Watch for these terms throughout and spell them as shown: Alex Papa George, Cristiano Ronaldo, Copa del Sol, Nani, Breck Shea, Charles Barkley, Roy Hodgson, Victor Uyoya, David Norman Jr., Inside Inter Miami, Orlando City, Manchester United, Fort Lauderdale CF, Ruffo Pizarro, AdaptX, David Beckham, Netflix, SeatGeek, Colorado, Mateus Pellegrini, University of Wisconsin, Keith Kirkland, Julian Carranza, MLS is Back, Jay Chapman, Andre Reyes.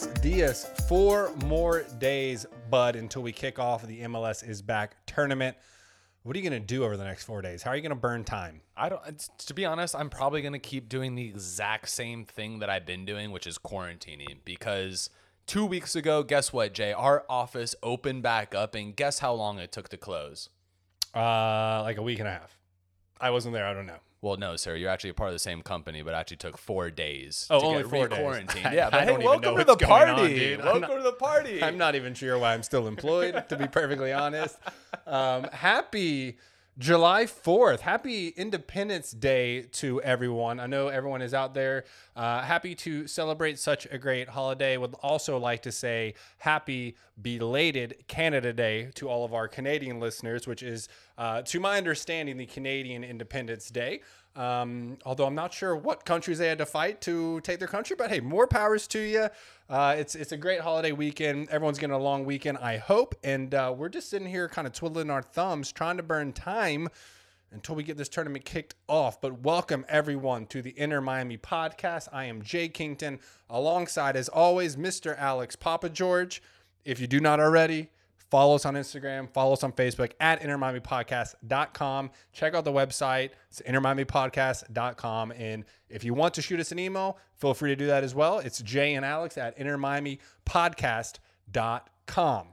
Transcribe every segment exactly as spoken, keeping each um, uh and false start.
Buenos dias. Four more days, bud, until we kick off the M L S is Back tournament. What are you going to do over the next four days? How are you going to burn time? I don't. It's, to be honest, I'm probably going to keep doing the exact same thing that I've been doing, which is quarantining. Because two weeks ago, guess what, Jay? Our office opened back up, and guess how long it took to close? Uh, like a week and a half. I wasn't there. I don't know. Well, no, sir. You're actually a part of the same company, but it actually took four days. Oh, to only get four days. Quarantine. Yeah, but I don't hey, even know what's going on, dude. Welcome not, to the party. I'm not even sure why I'm still employed, to be perfectly honest. Um, happy July fourth. Happy Independence Day to everyone. I know everyone is out there. Uh, happy to celebrate such a great holiday. Would also like to say happy belated Canada Day to all of our Canadian listeners, which is, uh, to my understanding, the Canadian Independence Day. Um, although I'm not sure what countries they had to fight to take their country, but hey, more powers to you. Uh, it's it's a great holiday weekend. Everyone's getting a long weekend, I hope. And uh, we're just sitting here kind of twiddling our thumbs, trying to burn time until we get this tournament kicked off. But welcome, everyone, to the Inter Miami podcast. I am Jay Kington, alongside, as always, Mister Alex Papa George. If you do not already, follow us on Instagram. Follow us on Facebook at inter miami podcast dot com. Check out the website. It's inter miami podcast dot com. And if you want to shoot us an email, feel free to do that as well. It's Jay and Alex at inter miami podcast dot com.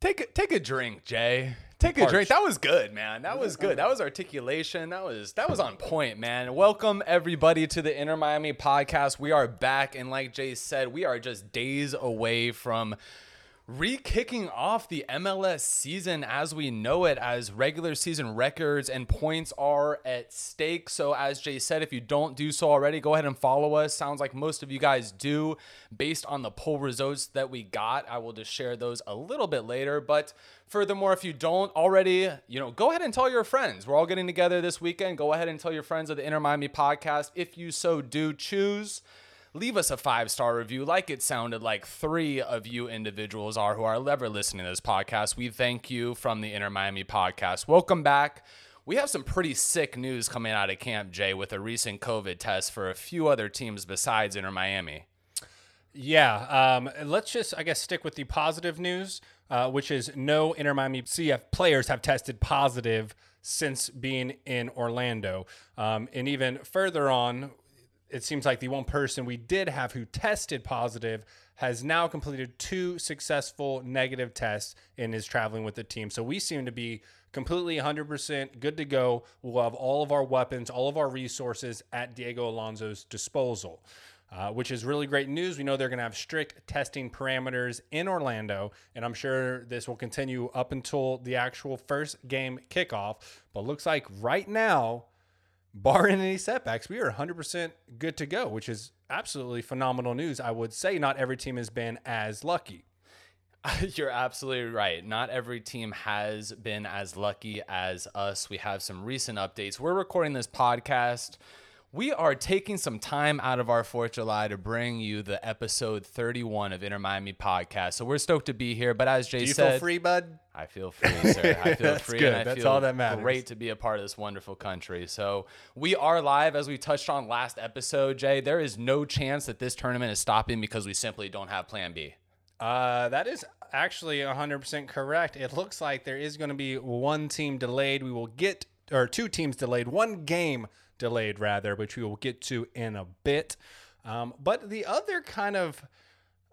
Take, take a drink, Jay. Take Parched. a drink. That was good, man. That was good. That was articulation. That was that was on point, man. Welcome, everybody, to the Inter Miami podcast. We are back. And like Jay said, we are just days away from re-kicking off the M L S season as we know it, as regular season records and points are at stake. So as Jay said, if you don't do so already, go ahead and follow us. Sounds like most of you guys do based on the poll results that we got. I will just share those a little bit later. But furthermore, if you don't already, you know, go ahead and tell your friends. We're all getting together this weekend. Go ahead and tell your friends of the Inter Miami podcast if you so do choose. Leave us a five-star review like it sounded like three of you individuals are who are ever listening to this podcast. We thank you from the Inter Miami podcast. Welcome back. We have some pretty sick news coming out of camp, Jay, with a recent COVID test for a few other teams besides Inter Miami. Yeah. Um, let's just, I guess, stick with the positive news, uh, which is no Inter Miami C F players have tested positive since being in Orlando. Um, and even further on, it seems like the one person we did have who tested positive has now completed two successful negative tests and is traveling with the team. So we seem to be completely one hundred percent good to go. We'll have all of our weapons, all of our resources at Diego Alonso's disposal, uh, which is really great news. We know they're going to have strict testing parameters in Orlando, and I'm sure this will continue up until the actual first game kickoff. But looks like right now, barring any setbacks, we are one hundred percent good to go, which is absolutely phenomenal news. I would say not every team has been as lucky. You're absolutely right. Not every team has been as lucky as us. We have some recent updates. We're recording this podcast. We are taking some time out of our fourth of July to bring you the episode thirty-one of Inter Miami podcast. So we're stoked to be here. But as Jay said, do you said, feel free, bud? I feel free, sir. I feel That's free. Good. And I That's feel all that matters. Great to be a part of this wonderful country. So we are live, as we touched on last episode, Jay. There is no chance that this tournament is stopping because we simply don't have plan B. Uh, that is actually one hundred percent correct. It looks like there is going to be one team delayed. We will get, or two teams delayed, one game delayed rather, which we will get to in a bit. Um, but the other kind of,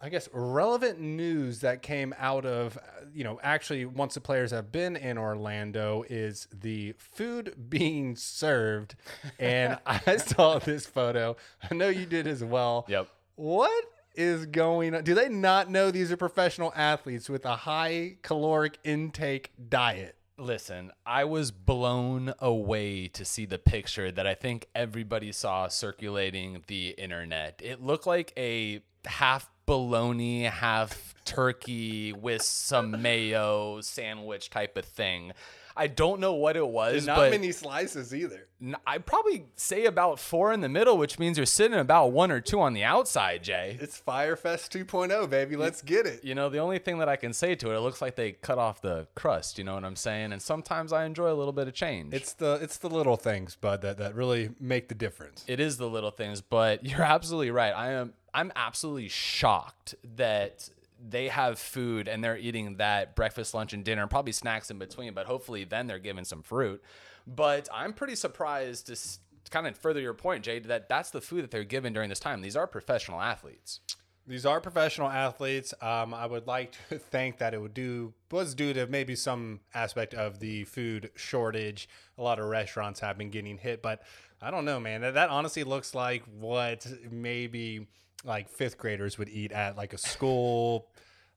I guess, relevant news that came out of, you know, actually once the players have been in Orlando is the food being served. And I saw this photo. I know you did as well. Yep. What is going on? Do they not know these are professional athletes with a high caloric intake diet? Listen, I was blown away to see the picture that I think everybody saw circulating the internet. It looked like a half bologna, half turkey with some mayo sandwich type of thing. I don't know what it was. There's not but many slices either. I'd probably say about four in the middle, which means you're sitting about one or two on the outside, Jay. It's Firefest two point oh, baby. Let's get it. You know, the only thing that I can say to it, it looks like they cut off the crust. You know what I'm saying? And sometimes I enjoy a little bit of change. It's the it's the little things, bud, that, that really make the difference. It is the little things, but you're absolutely right. I am I'm absolutely shocked that they have food and they're eating that breakfast, lunch, and dinner, and probably snacks in between, but hopefully then they're given some fruit. But I'm pretty surprised to s- kind of further your point, Jade, that that's the food that they're given during this time. These are professional athletes. These are professional athletes. Um, I would like to think that it would do was due to maybe some aspect of the food shortage. A lot of restaurants have been getting hit, but I don't know, man. That, that honestly looks like what maybe like fifth graders would eat at like a school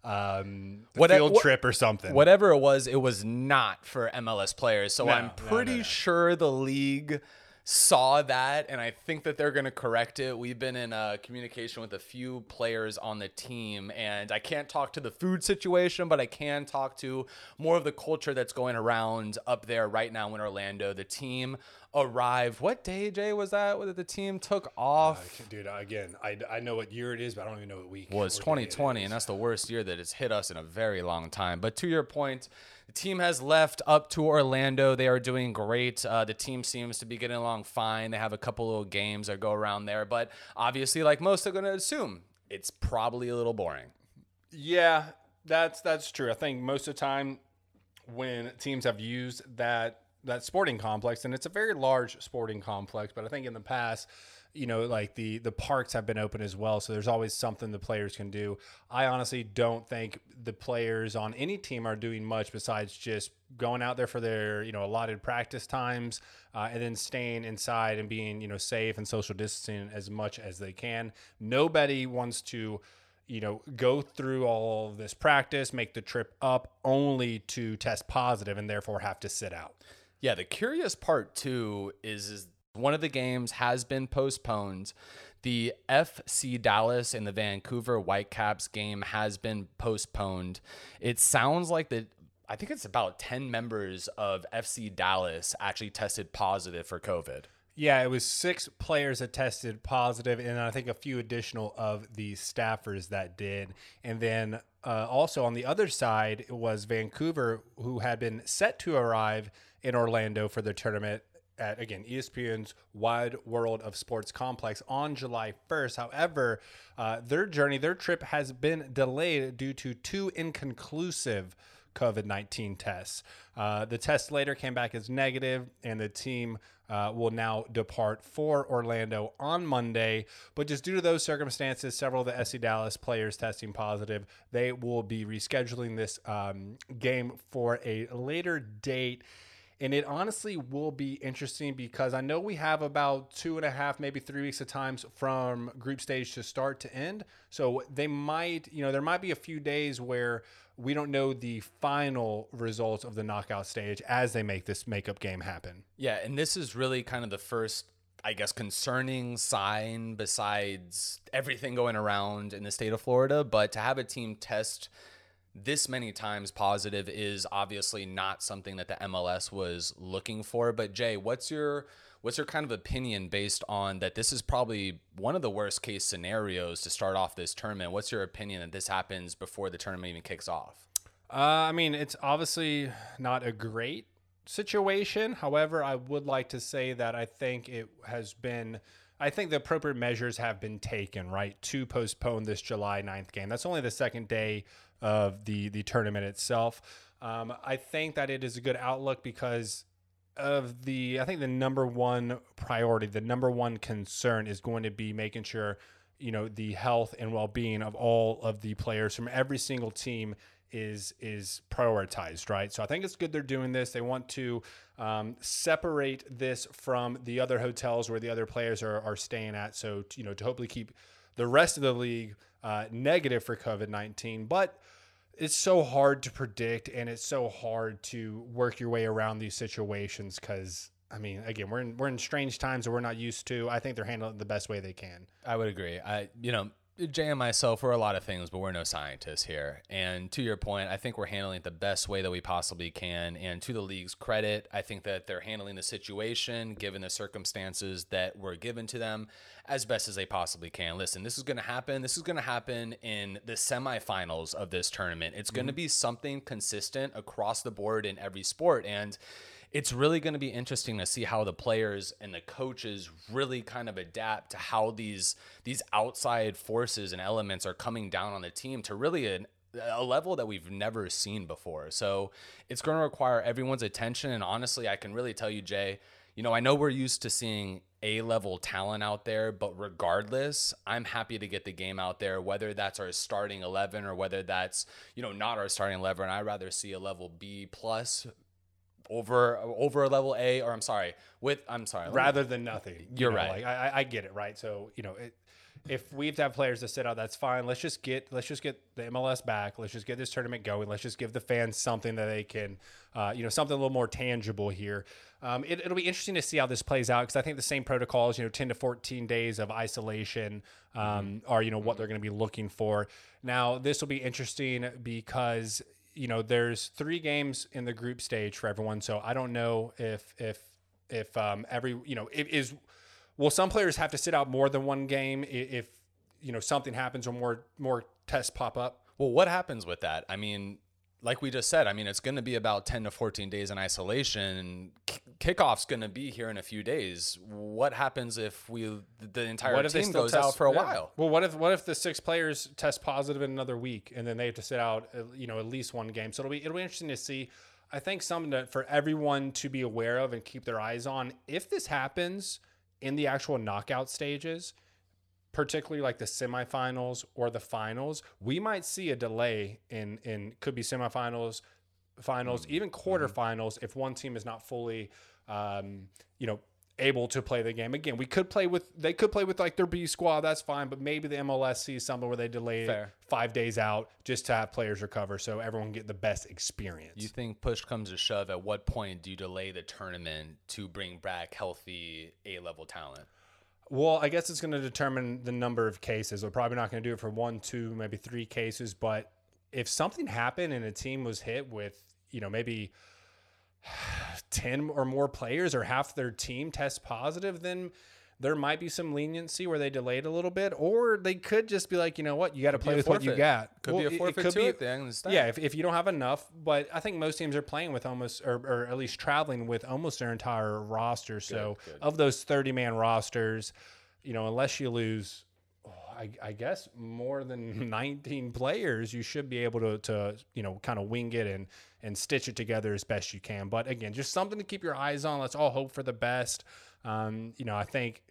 um what, field wh- trip or something. Whatever it was, it was not for M L S players. So no, I'm pretty no, no, no. sure the league saw that, and I think that they're going to correct it. We've been in uh, communication with a few players on the team, and I can't talk to the food situation, but I can talk to more of the culture that's going around up there right now in Orlando. The team arrived. What day, Jay, was that that the team took off? Uh, dude, again, I, I know what year it is, but I don't even know what week. Well, it's twenty twenty, and that's the worst year that it's hit us in a very long time. But to your point, the team has left up to Orlando. They are doing great. Uh, the team seems to be getting along fine. They have a couple of games that go around there. But obviously, like most are going to assume, it's probably a little boring. Yeah, that's that's true. I think most of the time when teams have used that that sporting complex, and it's a very large sporting complex, but I think in the past, you know, like the the parks have been open as well, so there's always something the players can do. I honestly don't think the players on any team are doing much besides just going out there for their, you know, allotted practice times uh, and then staying inside and being, you know, safe and social distancing as much as they can. Nobody wants to, you know, go through all of this practice, make the trip up only to test positive and therefore have to sit out. Yeah, the curious part too is is one of the games has been postponed. The F C Dallas and the Vancouver Whitecaps game has been postponed. It sounds like the I think it's about ten members of F C Dallas actually tested positive for COVID. Yeah, it was six players that tested positive, and I think a few additional of the staffers that did. And then uh, also on the other side, it was Vancouver, who had been set to arrive in Orlando for the tournament at, again, E S P N's Wide World of Sports Complex on July first. However, uh, their journey, their trip has been delayed due to two inconclusive COVID nineteen tests. Uh, the test later came back as negative, and the team uh, will now depart for Orlando on Monday. But just due to those circumstances, several of the F C Dallas players testing positive, they will be rescheduling this um, game for a later date. And it honestly will be interesting because I know we have about two and a half, maybe three weeks of times from group stage to start to end. So they might, you know, there might be a few days where we don't know the final results of the knockout stage as they make this makeup game happen. Yeah, and this is really kind of the first, I guess, concerning sign besides everything going around in the state of Florida. But to have a team test this many times positive is obviously not something that the M L S was looking for. But Jay, what's your what's your kind of opinion based on that? This is probably one of the worst case scenarios to start off this tournament. What's your opinion that this happens before the tournament even kicks off? Uh, I mean, it's obviously not a great situation. However, I would like to say that I think it has been I think the appropriate measures have been taken, right, to postpone this July ninth game. That's only the second day of the the tournament itself. Um, I think that it is a good outlook because of the, I think the number one priority, the number one concern is going to be making sure, you know, the health and well-being of all of the players from every single team is is prioritized, right? So I think it's good they're doing this. They want to um, separate this from the other hotels where the other players are, are staying at. So, t- you know, to hopefully keep the rest of the league uh, negative for COVID nineteen. But it's so hard to predict, and it's so hard to work your way around these situations because, I mean, again, we're in, we're in strange times that we're not used to. I think they're handling it the best way they can. I would agree. I, you know, Jay and myself, we're a lot of things, but we're no scientists here. And to your point, I think we're handling it the best way that we possibly can. And to the league's credit, I think that they're handling the situation, given the circumstances that were given to them, as best as they possibly can. Listen, this is going to happen. This is going to happen in the semifinals of this tournament. It's mm-hmm. going to be something consistent across the board in every sport. And it's really going to be interesting to see how the players and the coaches really kind of adapt to how these these outside forces and elements are coming down on the team to really an, a level that we've never seen before. So it's going to require everyone's attention. And honestly, I can really tell you, Jay, you know, I know we're used to seeing A-level talent out there, but regardless, I'm happy to get the game out there, whether that's our starting eleven or whether that's, you know, not our starting eleven. I'd rather see a level B plus over over a level A, or I'm sorry, with I'm sorry, rather me, than nothing. You're you know, right. Like, I I get it, right? So you know, it, if we have to have players to sit out, that's fine. Let's just get let's just get the M L S back. Let's just get this tournament going. Let's just give the fans something that they can, uh, you know, something a little more tangible here. Um, it, it'll be interesting to see how this plays out, because I think the same protocols, you know, ten to fourteen days of isolation, um, mm-hmm. are you know what they're going to be looking for. Now this will be interesting because, you know, there's three games in the group stage for everyone. So I don't know if, if, if, um, every, you know, it is, will some players have to sit out more than one game if, you know, something happens or more, more tests pop up? Well, what happens with that? I mean, like we just said, I mean, it's going to be about ten to fourteen days in isolation. K- kickoff's going to be here in a few days. What happens if we the entire team goes test, out for a yeah. while? Well, what if what if the six players test positive in another week and then they have to sit out, you know, at least one game? So it'll be it'll be interesting to see. I think something to, for everyone to be aware of and keep their eyes on if this happens in the actual knockout stages, particularly like the semifinals or the finals, we might see a delay in, in could be semifinals, finals, mm-hmm. even quarterfinals if one team is not fully, um, you know, able to play the game. Again, we could play with, they could play with like their B squad, that's fine, but maybe the M L S sees something where they delay Fair. it five days out just to have players recover so everyone get the best experience. You think push comes to shove, at what point do you delay the tournament to bring back healthy A-level talent? Well, I guess it's going to determine the number of cases. We're probably not going to do it for one, two, maybe three cases. But if something happened and a team was hit with, you know, maybe ten or more players or half their team test positive, then there might be some leniency where they delayed a little bit, or they could just be like, you know what, you got to play with forfeit. what you got. Could well, be a forfeit to it. Thing yeah, if, if you don't have enough, but I think most teams are playing with almost, or, or at least traveling with almost their entire roster. So good, good. Of those thirty-man rosters, you know, unless you lose, oh, I, I guess more than nineteen players, you should be able to, to you know, kind of wing it and and stitch it together as best you can. But again, just something to keep your eyes on. Let's all hope for the best. Um, you know, I think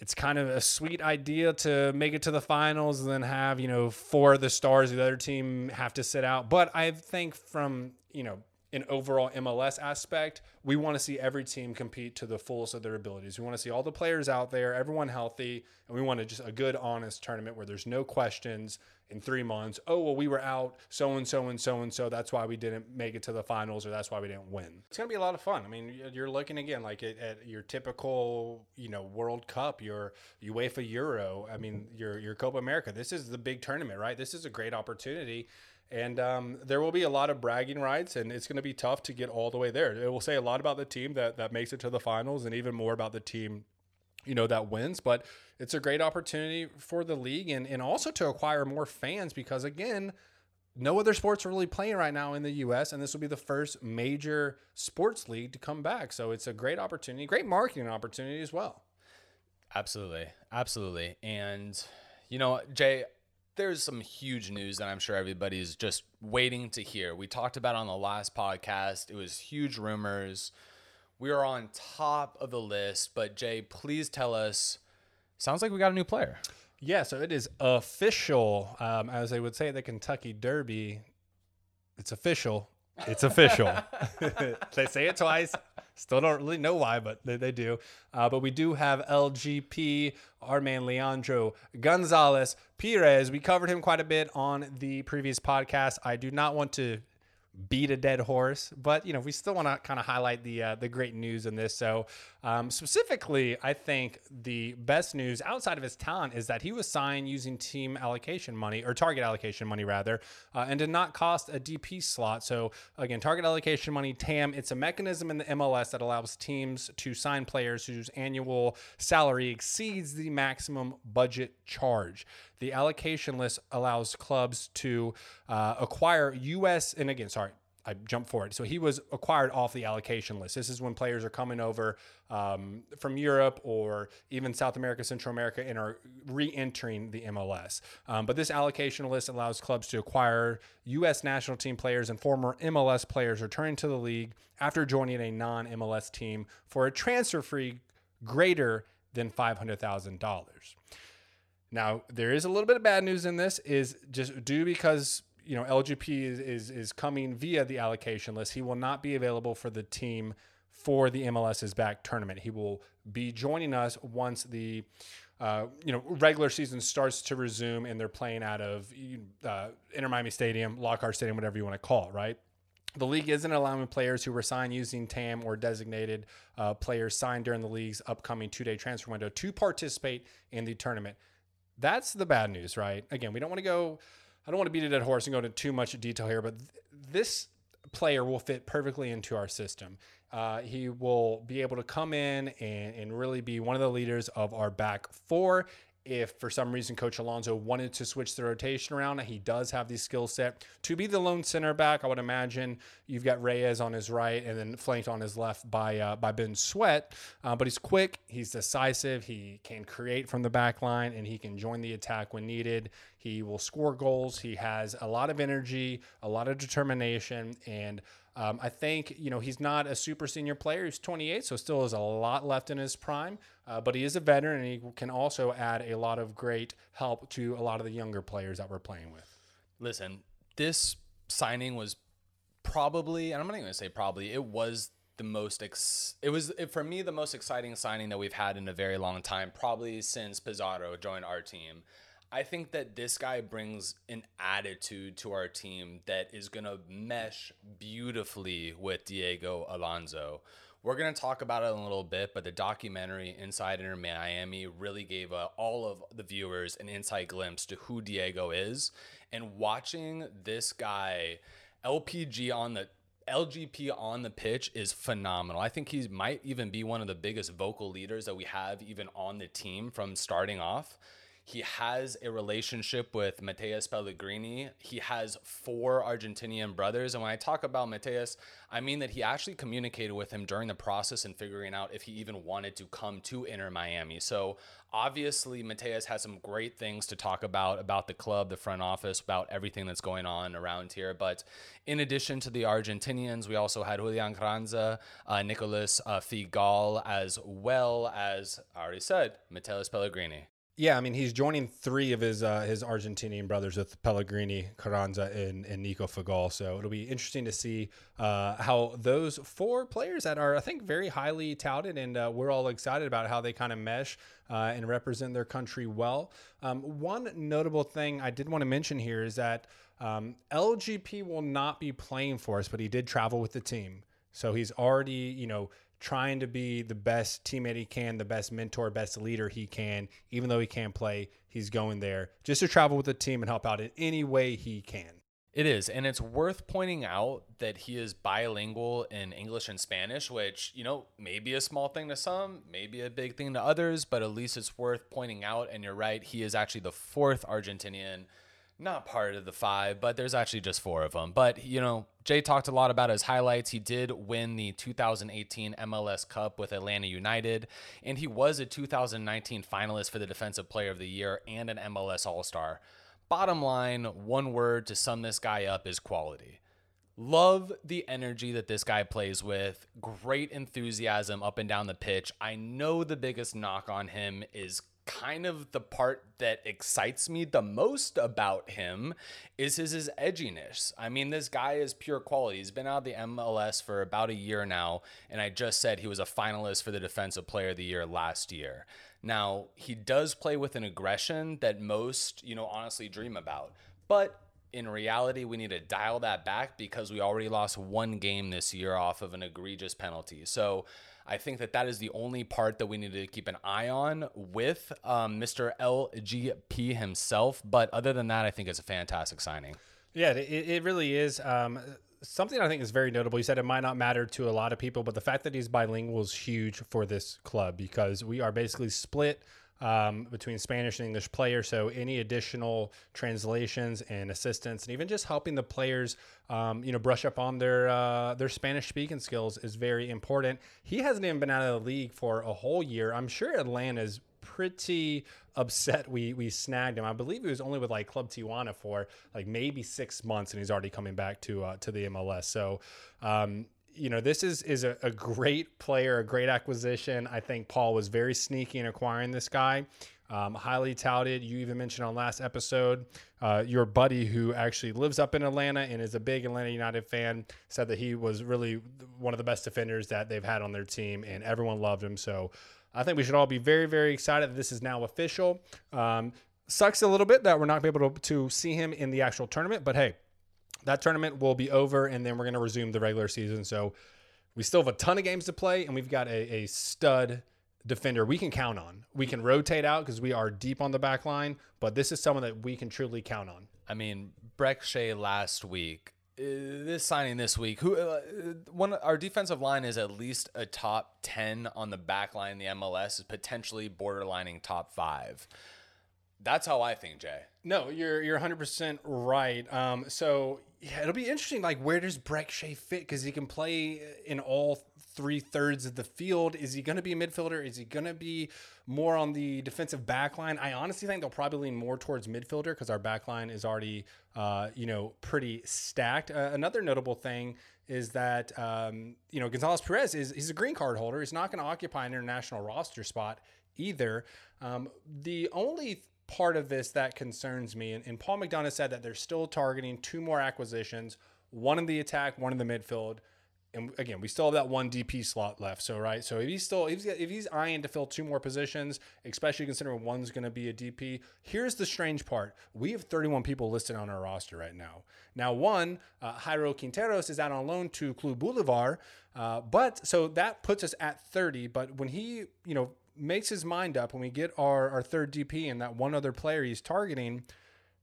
it's kind of a sweet idea to make it to the finals and then have, you know, four of the stars of the other team have to sit out. But I think from, you know, an overall M L S aspect, we want to see every team compete to the fullest of their abilities. We want to see all the players out there, everyone healthy, and we want to just a good, honest tournament where there's no questions in three months. Oh, well, we were out so-and-so and so-and-so. That's why we didn't make it to the finals, or that's why we didn't win. It's going to be a lot of fun. I mean, you're looking again like at, at your typical, you know, World Cup, your UEFA Euro, I mean, your, your Copa America. This is the big tournament, right? This is a great opportunity. And um, there will be a lot of bragging rights, and it's going to be tough to get all the way there. It will say a lot about the team that, that makes it to the finals, and even more about the team, you know, that wins. But it's a great opportunity for the league, and, and also to acquire more fans, because again, no other sports are really playing right now in the U S, and this will be the first major sports league to come back. So it's a great opportunity, great marketing opportunity as well. Absolutely. Absolutely. And, you know, Jay, there's some huge news that I'm sure everybody's just waiting to hear. We talked about it on the last podcast. It was huge rumors. We are on top of the list, but Jay, please tell us. Sounds like we got a new player. Yeah, so it is official. Um, as they would say at the Kentucky Derby, it's official. It's official. They say it twice. Still don't really know why, but they, they do. Uh, but we do have L G P, our man Leandro González Pirez. We covered him quite a bit on the previous podcast. I do not want to beat a dead horse, but you know we still want to kind of highlight the uh, the great news in this. So Um, specifically, I think the best news outside of his talent is that he was signed using team allocation money, or target allocation money rather, uh, and did not cost a D P slot. So again, target allocation money, T A M, it's a mechanism in the M L S that allows teams to sign players whose annual salary exceeds the maximum budget charge. The allocation list allows clubs to uh, acquire U S, and again, sorry, I jumped forward. So he was acquired off the allocation list. This is when players are coming over um, from Europe or even South America, Central America, and are re-entering the M L S. Um, but this allocation list allows clubs to acquire U S national team players and former M L S players returning to the league after joining a non-M L S team for a transfer fee greater than five hundred thousand dollars. Now, there is a little bit of bad news in this, is just due because, you know, L G P is, is, is coming via the allocation list. He will not be available for the team for the M L S is Back tournament. He will be joining us once the, uh, you know, regular season starts to resume and they're playing out of uh, Inter Miami Stadium, Lockhart Stadium, whatever you want to call it, right? The league isn't allowing players who were signed using T A M or designated uh, players signed during the league's upcoming two-day transfer window to participate in the tournament. That's the bad news, right? Again, we don't want to go, I don't want to beat a dead horse and go into too much detail here, but th- this player will fit perfectly into our system. Uh, he will be able to come in and, and really be one of the leaders of our back four. If for some reason Coach Alonso wanted to switch the rotation around, he does have the skill set to be the lone center back. I would imagine you've got Reyes on his right and then flanked on his left by uh, by Ben Sweat. Uh, but he's quick, he's decisive, he can create from the back line, and he can join the attack when needed. He will score goals. He has a lot of energy, a lot of determination, and Um, I think, you know, he's not a super senior player. He's twenty-eight, so still has a lot left in his prime, uh, but he is a veteran, and he can also add a lot of great help to a lot of the younger players that we're playing with. Listen, this signing was probably, and I'm not even going to say probably, it was the most, ex- it was it, for me, the most exciting signing that we've had in a very long time, probably since Pizarro joined our team. I think that this guy brings an attitude to our team that is going to mesh beautifully with Diego Alonso. We're going to talk about it in a little bit, but the documentary Inside Inter Miami really gave uh, all of the viewers an inside glimpse to who Diego is. And watching this guy, L P G on the L G P on the pitch is phenomenal. I think he might even be one of the biggest vocal leaders that we have even on the team from starting off. He has a relationship with Mateus Pellegrini. He has four Argentinian brothers. And when I talk about Mateus, I mean that he actually communicated with him during the process and figuring out if he even wanted to come to Inter Miami. So obviously, Mateus has some great things to talk about, about the club, the front office, about everything that's going on around here. But in addition to the Argentinians, we also had Julian Carranza, uh, Nicolás uh, Figal, as well as, I already said, Mateus Pellegrini. Yeah, I mean, he's joining three of his uh, his Argentinian brothers with Pellegrini, Carranza, and, and Nico Figal. So it'll be interesting to see uh, how those four players that are, I think, very highly touted, and uh, we're all excited about how they kind of mesh uh, and represent their country well. Um, one notable thing I did want to mention here is that um, L G P will not be playing for us, but he did travel with the team. So he's already, you know, trying to be the best teammate he can, the best mentor, best leader he can. Even though he can't play, he's going there just to travel with the team and help out in any way he can. It is, and it's worth pointing out that he is bilingual in English and Spanish, which, you know, may be a small thing to some, maybe a big thing to others, but at least it's worth pointing out, and you're right, he is actually the fourth Argentinian, not part of the five, but there's actually just four of them. But, you know, Jay talked a lot about his highlights. He did win the two thousand eighteen M L S Cup with Atlanta United, and he was a two thousand nineteen finalist for the Defensive Player of the Year and an M L S All-Star. Bottom line, one word to sum this guy up is quality. Love the energy that this guy plays with. Great enthusiasm up and down the pitch. I know the biggest knock on him is kind of the part that excites me the most about him is his, his edginess. I mean, this guy is pure quality. He's been out of the M L S for about a year now, and I just said he was a finalist for the Defensive Player of the Year last year. Now, he does play with an aggression that most, you know, honestly dream about. But in reality, we need to dial that back because we already lost one game this year off of an egregious penalty. So I think that that is the only part that we need to keep an eye on with um, Mister L G P himself. But other than that, I think it's a fantastic signing. Yeah, it, it really is. Um, something I think is very notable. You said it might not matter to a lot of people, but the fact that he's bilingual is huge for this club because we are basically split Um, between Spanish and English players. So any additional translations and assistance and even just helping the players, um, you know, brush up on their uh, their Spanish speaking skills is very important. He hasn't even been out of the league for a whole year. I'm sure Atlanta's pretty upset we we snagged him. I believe he was only with like Club Tijuana for like maybe six months and he's already coming back to uh, to the M L S. So, um, you know, this is, is a, a great player, a great acquisition. I think Paul was very sneaky in acquiring this guy. Um, highly touted. You even mentioned on last episode, uh, your buddy who actually lives up in Atlanta and is a big Atlanta United fan said that he was really one of the best defenders that they've had on their team and everyone loved him. So I think we should all be very, very excited that this is now official. Um, sucks a little bit that we're not able to, to see him in the actual tournament, but hey, that tournament will be over, and then we're going to resume the regular season. So we still have a ton of games to play, and we've got a, a stud defender we can count on. We can rotate out because we are deep on the back line, but this is someone that we can truly count on. I mean, Breck Shea last week, uh, this signing this week, who uh, one our defensive line is at least a top ten on the back line in the M L S, is potentially borderlining top five. That's how I think, Jay. No, you're you're one hundred percent right. Um, so yeah, it'll be interesting. Like, where does Breck Shea fit? Because he can play in all three thirds of the field. Is he going to be a midfielder? Is he going to be more on the defensive back line? I honestly think they'll probably lean more towards midfielder because our back line is already, uh, you know, pretty stacked. Uh, another notable thing is that um, you know, González Pirez is he's a green card holder. He's not going to occupy an international roster spot either. Um, the only th- part of this that concerns me, and, and Paul McDonough said that they're still targeting two more acquisitions, one in the attack, one in the midfield. And again, we still have that one D P slot left. So, right. So if he's still, if he's, if he's eyeing to fill two more positions, especially considering one's going to be a D P, here's the strange part. We have thirty-one people listed on our roster right now. Now, one, uh, Jairo Quinteros is out on loan to Club Bolivar. Uh, but so that puts us at thirty, but when he, you know, makes his mind up when we get our, our third D P and that one other player he's targeting,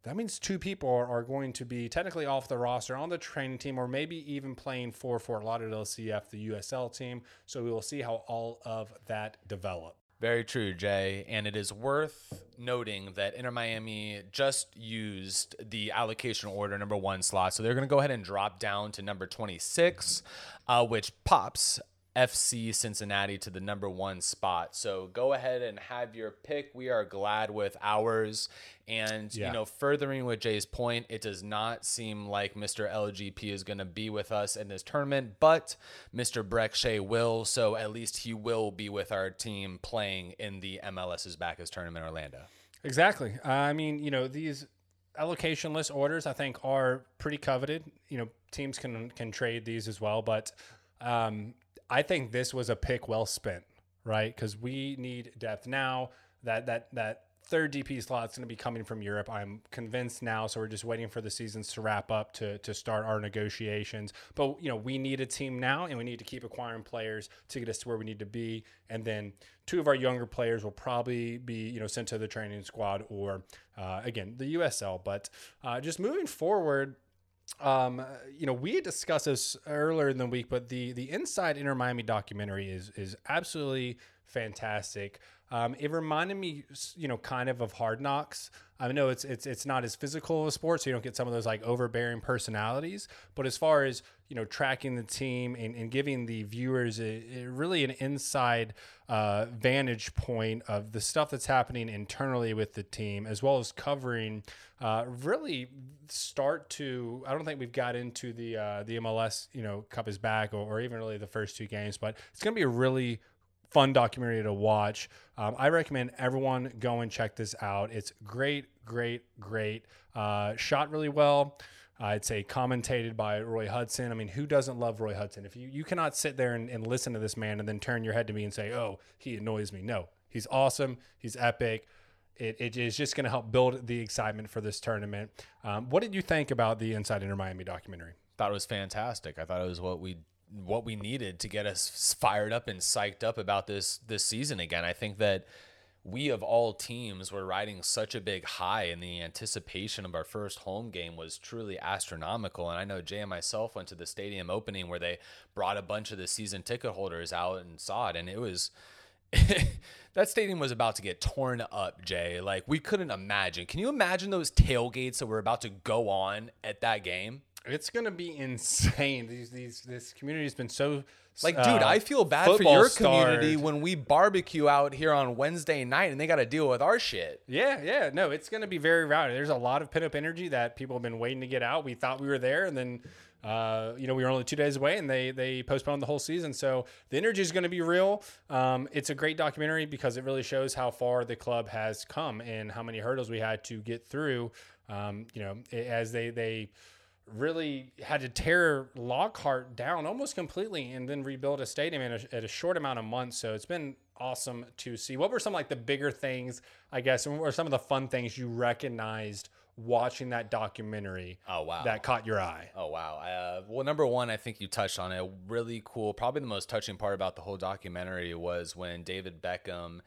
that means two people are, are going to be technically off the roster on the training team or maybe even playing for Fort Lauderdale C F, the U S L team. So we will see how all of that develops. Very true, Jay. And it is worth noting that Inter Miami just used the allocation order number one slot. So they're going to go ahead and drop down to number twenty-six, uh, which pops F C Cincinnati to the number one spot. So go ahead and have your pick. We are glad with ours. And, yeah. you know, furthering with Jay's point, it does not seem like Mister L G P is going to be with us in this tournament, but Mister Breck Shea will. So at least he will be with our team playing in the M L S is Back as tournament Orlando. Exactly. Uh, I mean, you know, these allocation list orders, I think, are pretty coveted. You know, teams can, can trade these as well, but, um, I think this was a pick well spent, right? Because we need depth now. That that that third D P slot is going to be coming from Europe. I'm convinced now. So we're just waiting for the seasons to wrap up to to start our negotiations. But you know, we need a team now, and we need to keep acquiring players to get us to where we need to be. And then two of our younger players will probably be you know sent to the training squad or uh, again the U S L. But uh, just moving forward. Um, you know, we had discussed this earlier in the week, but the, the Inside Inter Miami documentary is, is absolutely fantastic. Um, it reminded me, you know, kind of of Hard Knocks. I know it's, it's, it's not as physical of a sport, so you don't get some of those like overbearing personalities, but as far as, you know, tracking the team and, and giving the viewers a, a really an inside uh, vantage point of the stuff that's happening internally with the team, as well as covering uh, really start to, I don't think we've got into the, uh, the M L S, you know, Cup is back or, or even really the first two games, but it's going to be a really fun documentary to watch. Um, I recommend everyone go and check this out. It's great, great, great. Uh, shot really well. Uh, I'd say commentated by Roy Hodgson. I mean, who doesn't love Roy Hodgson? If you, you cannot sit there and, and listen to this man and then turn your head to me and say, oh, he annoys me. No, he's awesome. He's epic. It, it is just going to help build the excitement for this tournament. Um, what did you think about the Inside Inter Miami documentary? Thought it was fantastic. I thought it was what we what we needed to get us fired up and psyched up about this this season again. I think that we of all teams were riding such a big high, and the anticipation of our first home game was truly astronomical. And I know Jay and myself went to the stadium opening where they brought a bunch of the season ticket holders out and saw it, and it was that stadium was about to get torn up, Jay. Like, we couldn't imagine. Can you imagine those tailgates that were about to go on at that game? It's going to be insane. These these this community has been so like, dude, uh, I feel bad for your community starred. When we barbecue out here on Wednesday night and they got to deal with our shit. Yeah, yeah. No, it's going to be very rowdy. There's a lot of pent-up energy that people have been waiting to get out. We thought we were there, and then Uh, you know, we were only two days away, and they they postponed the whole season. So the energy is going to be real. Um, it's a great documentary because it really shows how far the club has come and how many hurdles we had to get through. Um, you know, as they they really had to tear Lockhart down almost completely and then rebuild a stadium in a, at a short amount of months. So it's been awesome to see. What were some like the bigger things, I guess, or some of the fun things you recognized watching that documentary? Oh, wow. That caught your eye? Oh, wow. Uh, well, number one, I think you touched on it. Really cool. Probably the most touching part about the whole documentary was when David Beckham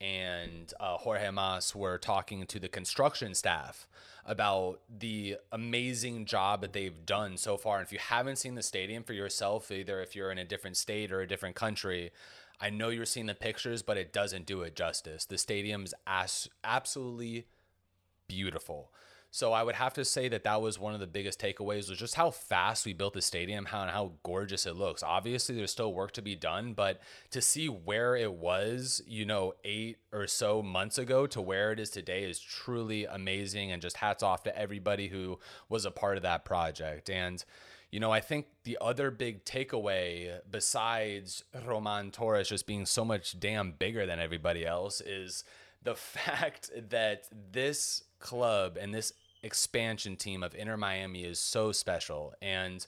and uh, Jorge Mas were talking to the construction staff about the amazing job that they've done so far. And if you haven't seen the stadium for yourself, either if you're in a different state or a different country, I know you're seeing the pictures, but it doesn't do it justice. The stadium's as- absolutely beautiful. So I would have to say that that was one of the biggest takeaways, was just how fast we built the stadium, how and how gorgeous it looks. Obviously, there's still work to be done, but to see where it was, you know, eight or so months ago to where it is today is truly amazing. And just hats off to everybody who was a part of that project. And, you know, I think the other big takeaway, besides Roman Torres just being so much damn bigger than everybody else, is the fact that this club and this expansion team of Inter Miami is so special. And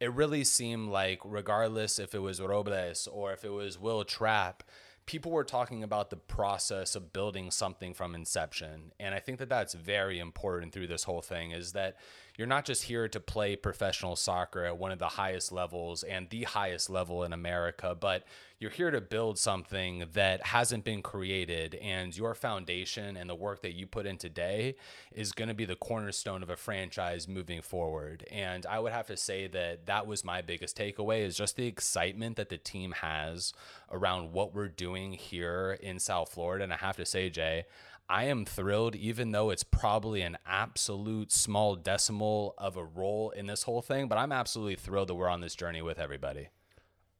it really seemed like, regardless if it was Robles or if it was Will Trapp, people were talking about the process of building something from inception. And I think that that's very important through this whole thing, is that you're not just here to play professional soccer at one of the highest levels and the highest level in America, but you're here to build something that hasn't been created. And your foundation and the work that you put in today is going to be the cornerstone of a franchise moving forward. And I would have to say that that was my biggest takeaway, is just the excitement that the team has around what we're doing here in South Florida. And I have to say, Jay, I am thrilled, even though it's probably an absolute small decimal of a role in this whole thing, but I'm absolutely thrilled that we're on this journey with everybody.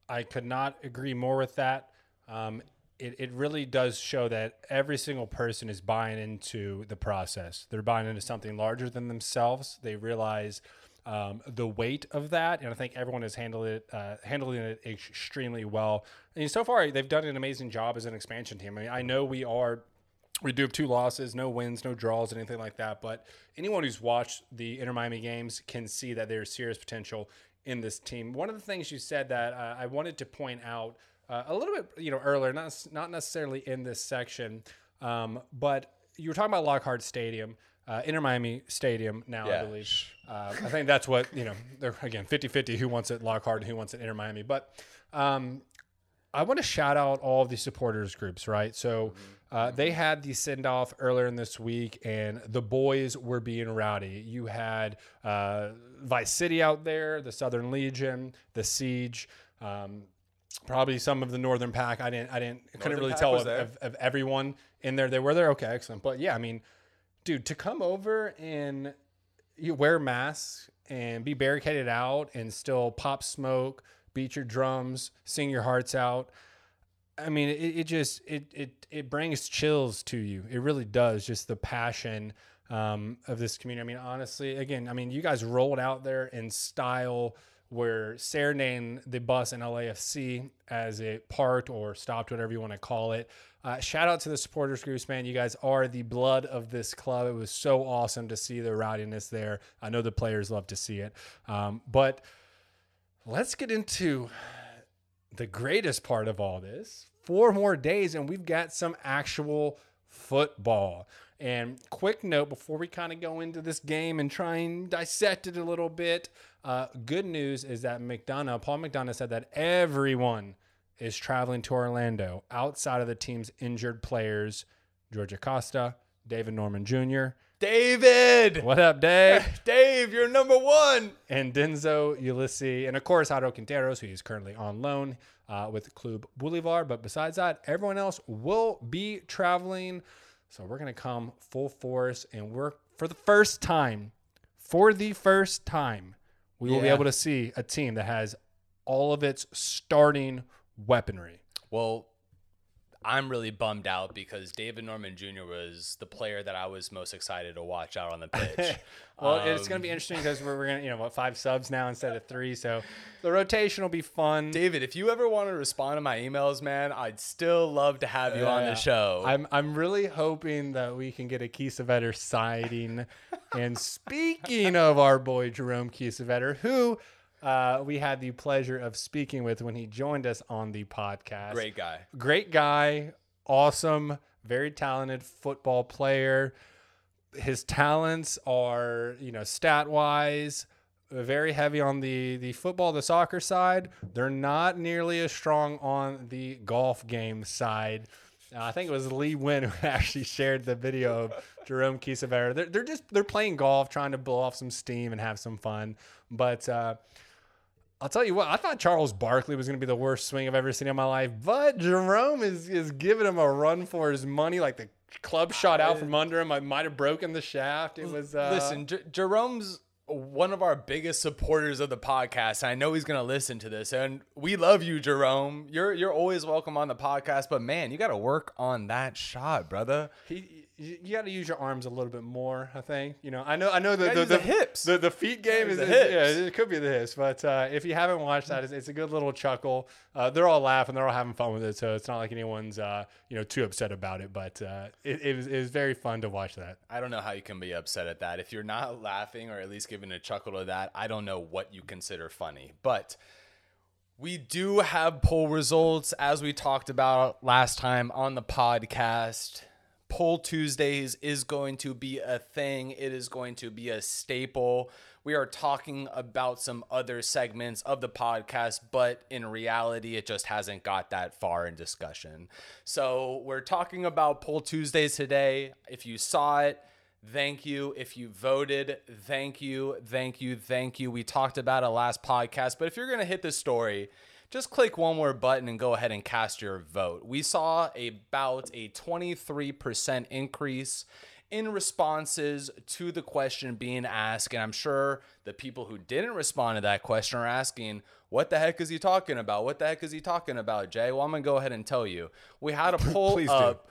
I could not agree more with that. Um, it, it really does show that every single person is buying into the process. They're buying into something larger than themselves. They realize um, the weight of that, and I think everyone has handled it, uh, handling it extremely well. And so far, they've done an amazing job as an expansion team. I mean, I know we are we do have two losses, no wins, no draws, anything like that. But anyone who's watched the Inter Miami games can see that there's serious potential in this team. One of the things you said that uh, I wanted to point out uh, a little bit, you know, earlier, not not necessarily in this section, um, but you were talking about Lockhart Stadium, uh, Inter Miami Stadium now, yeah. I believe. Uh, I think that's what, you know, they're, again, fifty-fifty, who wants it Lockhart and who wants it Inter Miami. But um, I want to shout out all the supporters groups, right? So uh, they had the send-off earlier in this week, and the boys were being rowdy. You had uh, Vice City out there, the Southern Legion, the Siege, um, probably some of the Northern Pack. I didn't, I didn't, I couldn't really tell of, of, of everyone in there. They were there. Okay, excellent. But yeah, I mean, dude, to come over and you wear masks and be barricaded out and still pop smoke, beat your drums, sing your hearts out. I mean, it, it just, it, it, it brings chills to you. It really does. Just the passion um, of this community. I mean, honestly, again, I mean, you guys rolled out there in style, were serenading the bus in L A F C as it parked or stopped, whatever you want to call it. Uh, shout out to the supporters groups, man. You guys are the blood of this club. It was so awesome to see the rowdiness there. I know the players love to see it. Um, but let's get into the greatest part of all this. Four more days, and we've got some actual football. And quick note before we kind of go into this game and try and dissect it a little bit, uh, good news is that McDonough, Paul McDonough said that everyone is traveling to Orlando outside of the team's injured players, George Acosta, David Norman Junior David! What up, Dave? Dave, you're number one! And Denzo Ulysses, and of course, Jairo Quinteros, who is currently on loan uh, with Club Bolivar. But besides that, everyone else will be traveling. So we're going to come full force, and we're, for the first time, for the first time, we will yeah. be able to see a team that has all of its starting weaponry. Well, I'm really bummed out because David Norman Junior was the player that I was most excited to watch out on the pitch. Well, um, it's going to be interesting because we're, we're going to, you know, what, five subs now instead of three. So the rotation will be fun. David, if you ever want to respond to my emails, man, I'd still love to have you yeah. on the show. I'm I'm really hoping that we can get a Kiesewetter sighting. And speaking of our boy, Jerome Kiesewetter, who Uh, we had the pleasure of speaking with when he joined us on the podcast. Great guy. Great guy. Awesome. Very talented football player. His talents are, you know, stat-wise, very heavy on the, the football, the soccer side. They're not nearly as strong on the golf game side. Uh, I think it was Lee Wynn who actually shared the video of Jerome Kiesewetter. They're, they're just they're playing golf, trying to blow off some steam and have some fun. But uh, I'll tell you what, I thought Charles Barkley was going to be the worst swing I've ever seen in my life, but Jerome is, is giving him a run for his money. Like the club shot out from under him. I might have broken the shaft. It was uh, listen, J- Jerome's one of our biggest supporters of the podcast. I know he's going to listen to this, and we love you, Jerome. You're you're always welcome on the podcast, but man, you got to work on that shot, brother. He, you got to use your arms a little bit more, I think. You know, I know, I know the the, the, the hips, the, the feet game is, the is yeah, it could be the hips. But uh, if you haven't watched that, it's, it's a good little chuckle. Uh, they're all laughing, they're all having fun with it, so it's not like anyone's uh, you know too upset about it. But uh, it it was, it was very fun to watch that. I don't know how you can be upset at that if you're not laughing or at least giving a chuckle to that. I don't know what you consider funny, but we do have poll results as we talked about last time on the podcast. Poll Tuesdays is going to be a thing. It is going to be a staple. We are talking about some other segments of the podcast, but in reality, it just hasn't got that far in discussion. So we're talking about Poll Tuesdays today. If you saw it, thank you. If you voted, thank you, thank you, thank you. We talked about it last podcast, but if you're going to hit this story, just click one more button and go ahead and cast your vote. We saw about a twenty-three percent increase in responses to the question being asked. And I'm sure the people who didn't respond to that question are asking, what the heck is he talking about? What the heck is he talking about, Jay? Well, I'm going to go ahead and tell you. We had a poll up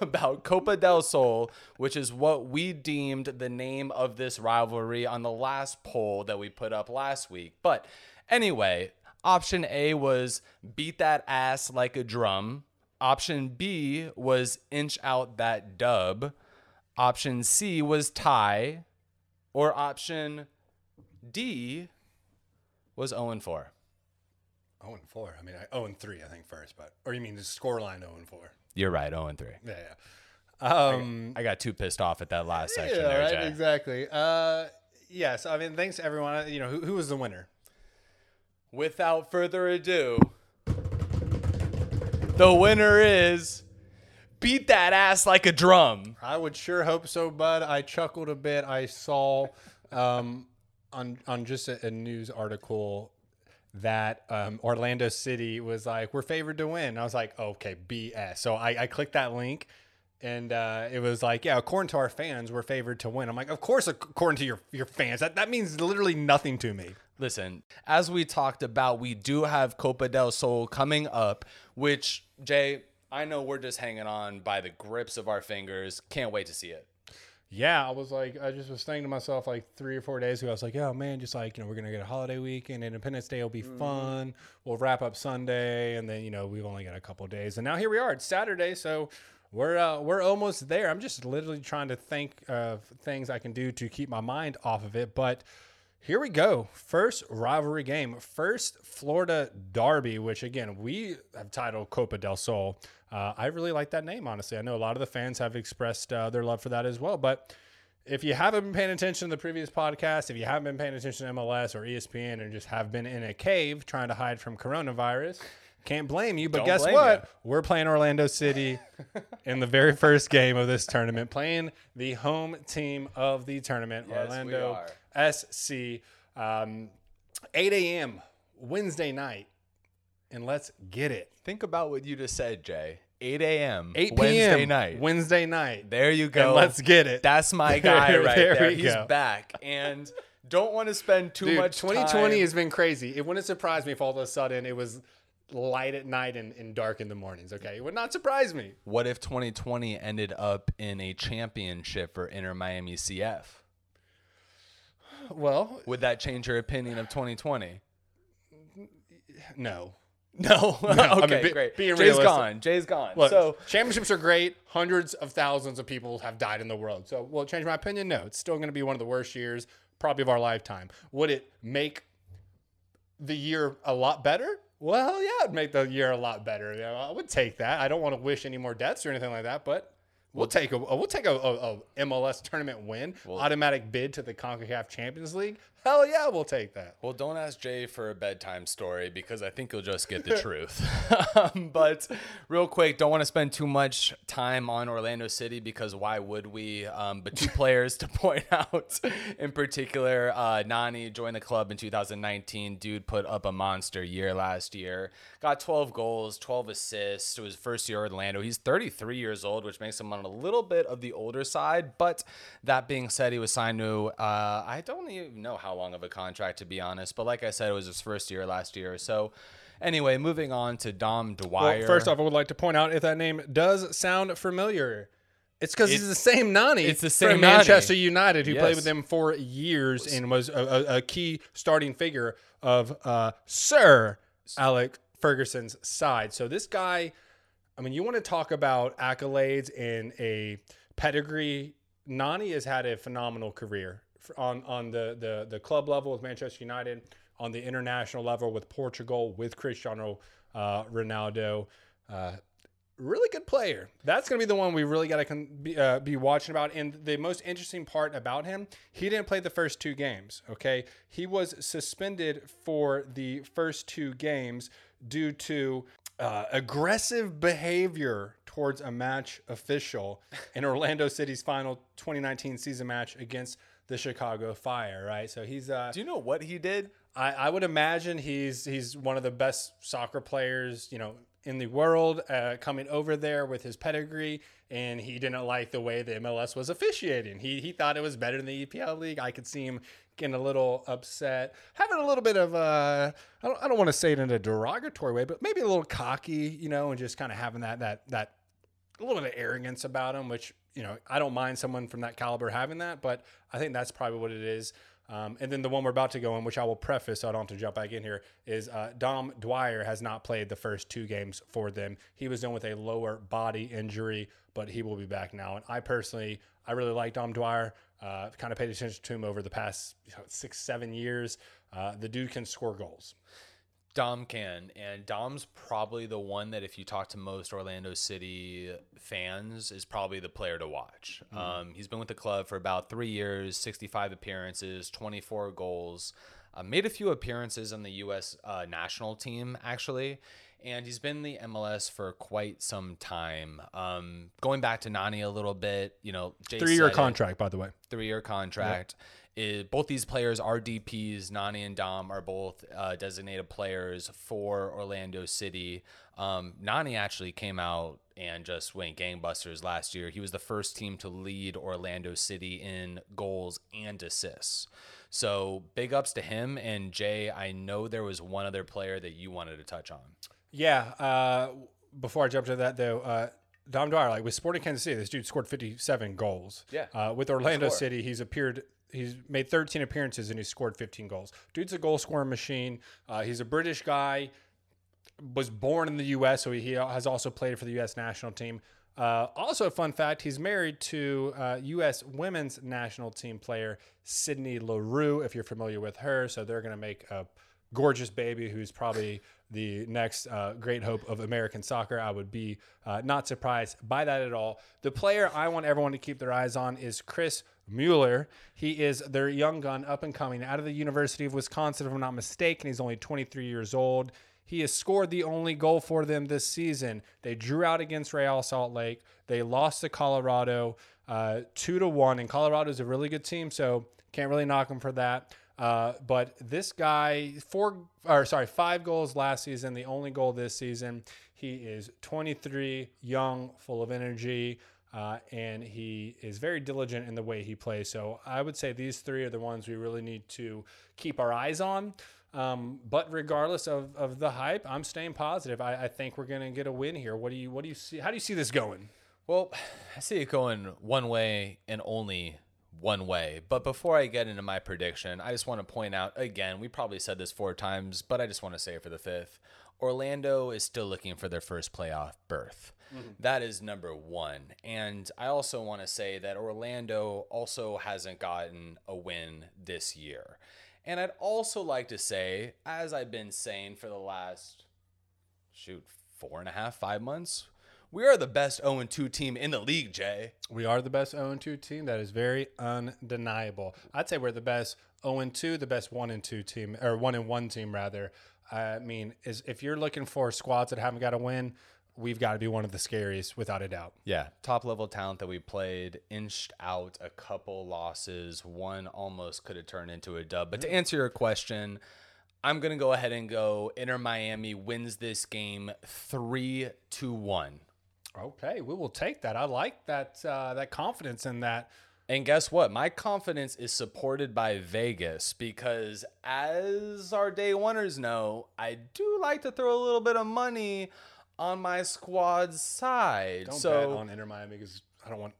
about Copa del Sol, which is what we deemed the name of this rivalry on the last poll that we put up last week. But anyway, option A was beat that ass like a drum. Option B was inch out that dub. Option C was tie. Or option D was oh and four. oh and four. I mean, oh and three, I think, first. But Or you mean the scoreline oh and four? You're right, oh and three. Yeah, yeah. Um, I, I got too pissed off at that last yeah, section there, right, Jay. Exactly. Uh, yeah, so, I mean, thanks, everyone. You know, who, who was the winner? Without further ado, the winner is beat that ass like a drum. I would sure hope so, bud. I chuckled a bit. I saw um, on on just a, a news article that um, Orlando City was like, we're favored to win. I was like, okay, B S. So I, I clicked that link. And uh, it was like, yeah, according to our fans, we're favored to win. I'm like, of course, according to your, your fans. That that means literally nothing to me. Listen, as we talked about, we do have Copa del Sol coming up, which, Jay, I know we're just hanging on by the grips of our fingers. Can't wait to see it. Yeah, I was like, I just was thinking to myself like three or four days ago, I was like, oh man, just like, you know, we're going to get a holiday weekend. Independence Day will be mm. fun. We'll wrap up Sunday. And then, you know, we've only got a couple of days. And now here we are. It's Saturday. So We're uh, we're almost there. I'm just literally trying to think of things I can do to keep my mind off of it. But Here we go. First rivalry game, first Florida derby, which again, we have titled Copa del Sol. Uh, I really like that name, honestly. I know a lot of the fans have expressed uh, their love for that as well. But if you haven't been paying attention to the previous podcast, if you haven't been paying attention to M L S or E S P N and just have been in a cave trying to hide from coronavirus, can't blame you. But Don't guess what? You. We're playing Orlando City in the very first game of this tournament, playing the home team of the tournament, yes, Orlando. We are. S C, um, eight a.m. Wednesday night, and let's get it. Think about what you just said, Jay. eight a.m. Wednesday night. Wednesday night. There you go. And let's get it. That's my guy right there. there. He's go. back, and don't want to spend too Dude, much time. twenty twenty has been crazy. It wouldn't surprise me if all of a sudden it was light at night and, and dark in the mornings. Okay, it would not surprise me. What if twenty twenty ended up in a championship for Inter Miami C F? Well, would that change your opinion of twenty twenty? No. No. no. Okay, I mean, be, great. Being Jay's realistic. gone. Jay's gone. Look, so championships are great. Hundreds of thousands of people have died in the world. So will it change my opinion? No. It's still going to be one of the worst years probably of our lifetime. Would it make the year a lot better? Well, yeah, it'd make the year a lot better. You know, I would take that. I don't want to wish any more deaths or anything like that, but We'll take a we'll take a, a, a M L S tournament win, well, automatic bid to the CONCACAF Champions League. Hell yeah, we'll take that. Well, don't ask Jay for a bedtime story because I think you'll just get the truth. um, but real quick, don't want to spend too much time on Orlando City because why would we? Um, but two players to point out in particular: uh, Nani joined the club in two thousand nineteen. Dude put up a monster year last year. Got twelve goals, twelve assists. It was his first year in Orlando. He's thirty-three years old, which makes him on a little bit of the older side, but that being said, he was signed to uh I don't even know how long of a contract, to be honest, but like I said, it was his first year last year. So anyway, moving on to Dom Dwyer. Well, first off, I would like to point out, if that name does sound familiar, it's because he's the same Nani it's the same from Nani. Manchester United, who yes. played with them for years and was a, a, a key starting figure of uh Sir Alex Ferguson's side. So this guy, I mean, you want to talk about accolades in a pedigree. Nani has had a phenomenal career on, on the, the, the club level with Manchester United, on the international level with Portugal, with Cristiano uh, Ronaldo. Uh, really good player. That's going to be the one we really got to con- be, uh, be watching about. And the most interesting part about him, he didn't play the first two games, okay? He was suspended for the first two games due to Uh, aggressive behavior towards a match official in Orlando City's final twenty nineteen season match against the Chicago Fire, right? So he's... Uh, Do you know what he did? I, I would imagine he's he's one of the best soccer players, you know, in the world, uh, coming over there with his pedigree, and he didn't like the way the M L S was officiating. He he thought it was better than the E P L League. I could see him getting a little upset, having a little bit of a, I don't, I don't want to say it in a derogatory way, but maybe a little cocky, you know, and just kind of having that, that, that a little bit of arrogance about him, which, you know, I don't mind someone from that caliber having that, but I think that's probably what it is. Um, and then the one we're about to go in, which I will preface, so I don't have to jump back in here, is uh, Dom Dwyer has not played the first two games for them. He was done with a lower body injury, but he will be back now. And I personally, I really like Dom Dwyer. Uh, kind of paid attention to him over the past you know, six, seven years. Uh, the dude can score goals. Dom can, and Dom's probably the one that if you talk to most Orlando City fans is probably the player to watch. Mm-hmm. Um, he's been with the club for about three years, sixty-five appearances, twenty-four goals, uh, made a few appearances on the U S uh, national team, actually. And he's been in the M L S for quite some time. Um, going back to Nani a little bit, you know, Jay three-year contract, it, by the way. Three-year contract. Yep. It, both these players are D Ps. Nani and Dom are both uh, designated players for Orlando City. Um, Nani actually came out and just went gangbusters last year. He was the first team to lead Orlando City in goals and assists. So big ups to him. And Jay, I know there was one other player that you wanted to touch on. Yeah. Uh, before I jump to that, though, uh, Dom Dwyer, like with Sporting Kansas City, this dude scored fifty-seven goals. Yeah. Uh, with Orlando sure. City, he's appeared, he's made thirteen appearances and he's scored fifteen goals. Dude's a goal scoring machine. Uh, he's a British guy, was born in the U S, so he has also played for the U S national team. Uh, also, a fun fact, he's married to uh, U S women's national team player Sydney LaRue, if you're familiar with her. So they're going to make a gorgeous baby who's probably the next uh, great hope of American soccer. I would be uh, not surprised by that at all. The player I want everyone to keep their eyes on is Chris Mueller. He is their young gun, up and coming, out of the University of Wisconsin, if I'm not mistaken. He's only twenty-three years old. He has scored the only goal for them this season. They drew out against Real Salt Lake. They lost to Colorado uh, two to one, and Colorado's a really good team, so can't really knock them for that. Uh, but this guy, four or sorry, five goals last season. The only goal this season. He is twenty-three, young, full of energy. Uh, and he is very diligent in the way he plays. So I would say these three are the ones we really need to keep our eyes on. Um, but regardless of, of the hype, I'm staying positive. I, I think we're going to get a win here. What do you what do you see? How do you see this going? Well, I see it going one way and only one way. But before I get into my prediction, I just want to point out again, we probably said this four times, but I just want to say it for the fifth. Orlando is still looking for their first playoff berth. Mm-hmm. That is number one. And I also want to say that Orlando also hasn't gotten a win this year. And I'd also like to say, as I've been saying for the last, shoot, four and a half, five months, we are the best oh and two team in the league, Jay. We are the best oh and two team. That is very undeniable. I'd say we're the best oh and two, the best one and two team, or one and one team, rather. I mean, is if you're looking for squads that haven't got a win, we've got to be one of the scariest, without a doubt. Yeah, top-level talent that we played, inched out a couple losses. One almost could have turned into a dub. But to answer your question, I'm going to go ahead and go Inter Miami wins this game three to one. Okay, we will take that. I like that uh, that confidence in that. And guess what? My confidence is supported by Vegas because, as our day oneers know, I do like to throw a little bit of money on my squad's side. Don't so, bet on Inter Miami because I don't want.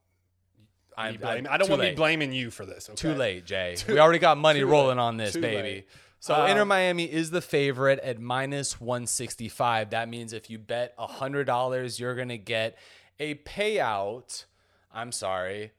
I, blame, I, I don't want to be blaming you for this. Okay? Too late, Jay. Too, we already got money rolling late. on this, too baby. Late. So um, Inter Miami is the favorite at minus one sixty-five. That means if you bet a hundred dollars, you're gonna get a payout. I'm sorry.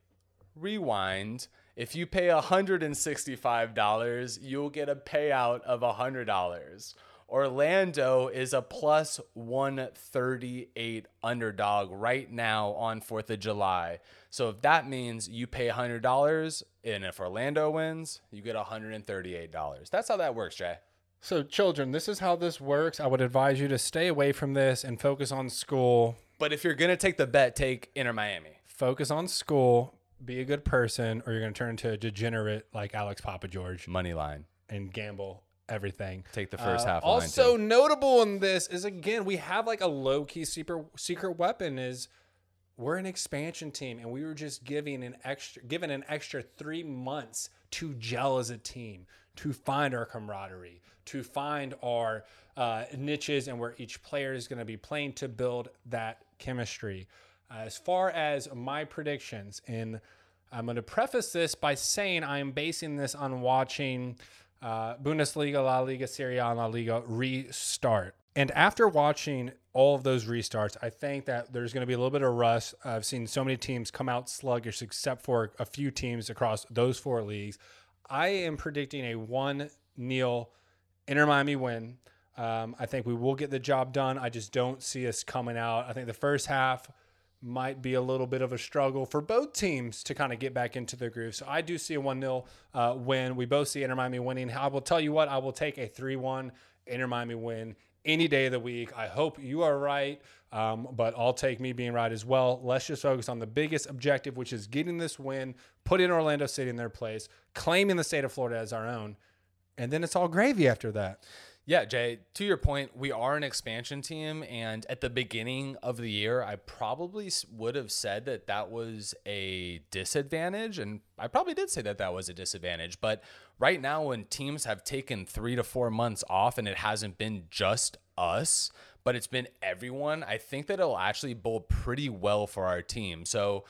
Rewind. If you pay one hundred sixty-five dollars, you'll get a payout of one hundred dollars. Orlando is a plus one thirty-eight underdog right now on fourth of July. So if that means you pay one hundred dollars, and if Orlando wins, you get one hundred thirty-eight dollars. That's how that works, Jay. So children, this is how this works. I would advise you to stay away from this and focus on school. But if you're going to take the bet, take Inter Miami. Focus on school. Be a good person, or you're going to turn into a degenerate like Alex Papageorge. Money line. And gamble everything. Take the first uh, half. Also line notable in this is, again, we have like a low-key secret, secret weapon is we're an expansion team, and we were just giving an extra, given an extra three months to gel as a team, to find our camaraderie, to find our uh, niches and where each player is going to be playing to build that chemistry. As far as my predictions, and I'm going to preface this by saying I am basing this on watching uh, Bundesliga, La Liga, Serie A, and La Liga restart. And after watching all of those restarts, I think that there's going to be a little bit of rust. I've seen so many teams come out sluggish, except for a few teams across those four leagues. I am predicting a one nil Inter Miami win. Um, I think we will get the job done. I just don't see us coming out. I think the first half might be a little bit of a struggle for both teams to kind of get back into their groove. So I do see a one nil uh, win. We both see Inter Miami winning. I will tell you what, I will take a three one Inter Miami win any day of the week. I hope you are right, um, but I'll take me being right as well. Let's just focus on the biggest objective, which is getting this win, putting Orlando City in their place, claiming the state of Florida as our own, and then it's all gravy after that. Yeah, Jay, to your point, we are an expansion team, and at the beginning of the year, I probably would have said that that was a disadvantage, and I probably did say that that was a disadvantage, but right now when teams have taken three to four months off and it hasn't been just us, but it's been everyone, I think that it'll actually bode pretty well for our team. So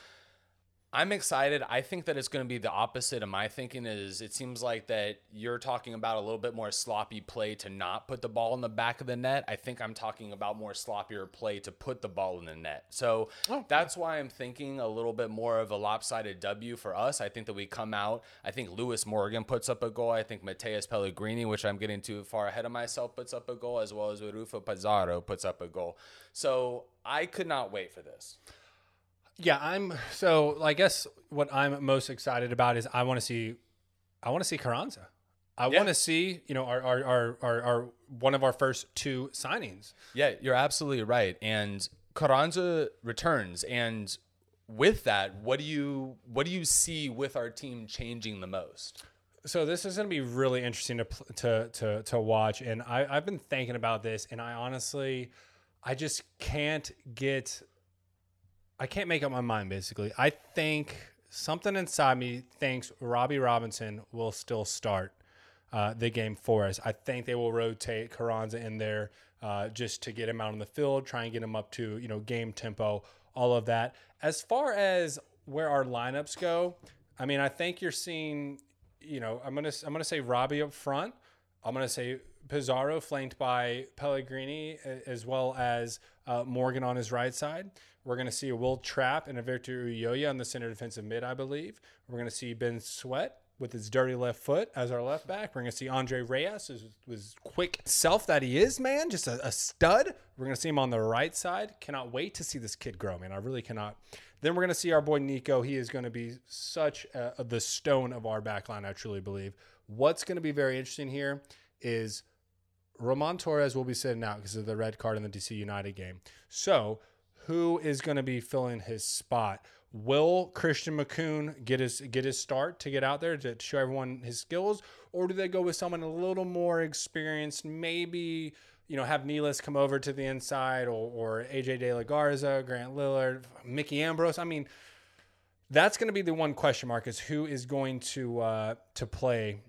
I'm excited. I think that it's going to be the opposite of my thinking. Is it seems like that you're talking about a little bit more sloppy play to not put the ball in the back of the net. I think I'm talking about more sloppier play to put the ball in the net. So oh, that's yeah. why I'm thinking a little bit more of a lopsided W for us. I think that we come out. I think Lewis Morgan puts up a goal. I think Mateus Pellegrini, which I'm getting too far ahead of myself, puts up a goal, as well as Rufo Pizarro puts up a goal. So I could not wait for this. Yeah, I'm so I guess what I'm most excited about is I want to see I want to see Carranza. I yeah. want to see, you know, our our, our our our one of our first two signings. Yeah, you're absolutely right. And Carranza returns, and with that, what do you what do you see with our team changing the most? So this is going to be really interesting to to to to watch, and I I've been thinking about this, and I honestly I just can't get I can't make up my mind, basically. I think something inside me thinks Robbie Robinson will still start uh, the game for us. I think they will rotate Carranza in there uh, just to get him out on the field, try and get him up to, you know, game tempo, all of that. As far as where our lineups go, I mean, I think you're seeing, you know, I'm going to I'm gonna say Robbie up front. I'm going to say Pizarro flanked by Pellegrini, as well as uh, Morgan on his right side. We're going to see a Will Trapp and a Victor Uyoya on the center defensive mid, I believe. We're going to see Ben Sweat with his dirty left foot as our left back. We're going to see Andre Reyes, his, his quick self that he is, man, just a, a stud. We're going to see him on the right side. Cannot wait to see this kid grow, man. I really cannot. Then we're going to see our boy Nico. He is going to be such a, the stone of our back line, I truly believe. What's going to be very interesting here is Roman Torres will be sitting out because of the red card in the D C United game. So who is going to be filling his spot? Will Christian McCoon get his get his start to get out there to show everyone his skills, or do they go with someone a little more experienced? Maybe, you know, have Nealis come over to the inside, or, or A J De La Garza, Grant Lillard, Mickey Ambrose. I mean, that's going to be the one question mark: is who is going to uh, to play.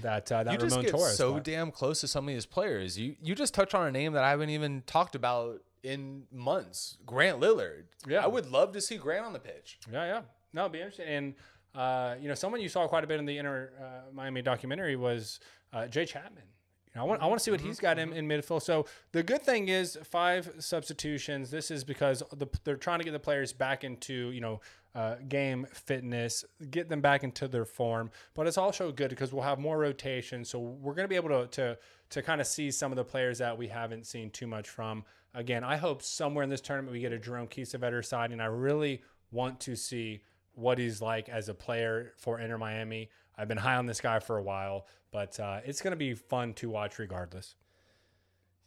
That uh, that you just Ramon get Torres so part. Damn close to some of these players. You you just touch on a name that I haven't even talked about in months. Grant Lillard. Yeah, I would love to see Grant on the pitch. Yeah, yeah. No, it'd be interesting. And uh, you know, someone you saw quite a bit in the Inter uh, Miami documentary was uh, Jay Chapman. You know, I want I want to see what mm-hmm. he's got mm-hmm. in, in midfield. So the good thing is five substitutions. This is because the, they're trying to get the players back into, you know, Uh, game fitness, get them back into their form, but it's also good because we'll have more rotation. So we're going to be able to to to kind of see some of the players that we haven't seen too much from. Again, I hope somewhere in this tournament we get a Jerome Kiesewetter side, and I really want to see what he's like as a player for Inter Miami. I've been high on this guy for a while, but uh, it's going to be fun to watch regardless.